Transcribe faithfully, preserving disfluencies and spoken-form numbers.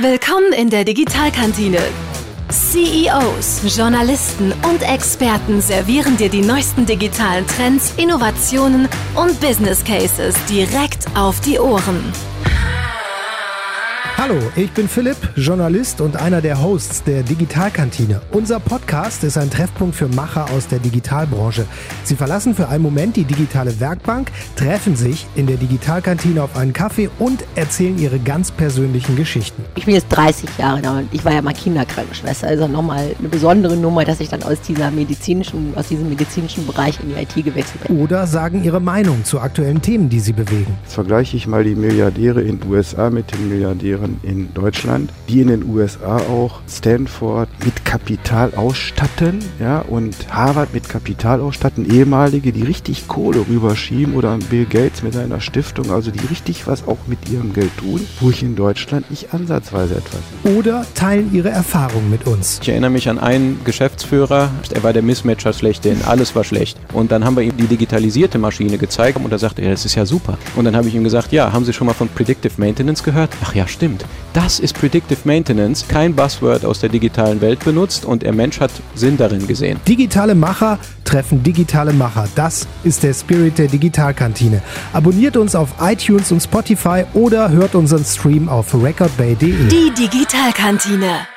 Willkommen in der Digitalkantine. C E Os, Journalisten und Experten servieren dir die neuesten digitalen Trends, Innovationen und Business Cases direkt auf die Ohren. Hallo, ich bin Philipp, Journalist und einer der Hosts der Digitalkantine. Unser Podcast ist ein Treffpunkt für Macher aus der Digitalbranche. Sie verlassen für einen Moment die digitale Werkbank, treffen sich in der Digitalkantine auf einen Kaffee und erzählen ihre ganz persönlichen Geschichten. Ich bin jetzt dreißig Jahre da und ich war ja mal Kinderkrankenschwester. Also nochmal eine besondere Nummer, dass ich dann aus, dieser medizinischen, aus diesem medizinischen Bereich in die I T gewechselt bin. Oder sagen ihre Meinung zu aktuellen Themen, die sie bewegen. Jetzt vergleiche ich mal die Milliardäre in den U S A mit den Milliardären in Deutschland, die in den U S A auch Stanford mit Kapital ausstatten, ja, und Harvard mit Kapital ausstatten, ehemalige, die richtig Kohle rüberschieben, oder Bill Gates mit seiner Stiftung, also die richtig was auch mit ihrem Geld tun, wo ich in Deutschland nicht ansatzweise etwas. Oder teilen ihre Erfahrungen mit uns. Ich erinnere mich an einen Geschäftsführer, er war der Mismatcher schlecht, denn alles war schlecht. Und dann haben wir ihm die digitalisierte Maschine gezeigt und er sagte, ja, das ist ja super. Und dann habe ich ihm gesagt, ja, haben Sie schon mal von Predictive Maintenance gehört? Ach ja, stimmt. Das ist Predictive Maintenance, kein Buzzword aus der digitalen Welt benutzt, und der Mensch hat Sinn darin gesehen. Digitale Macher treffen digitale Macher. Das ist der Spirit der Digitalkantine. Abonniert uns auf iTunes und Spotify oder hört unseren Stream auf recordbay punkt de. Die Digitalkantine.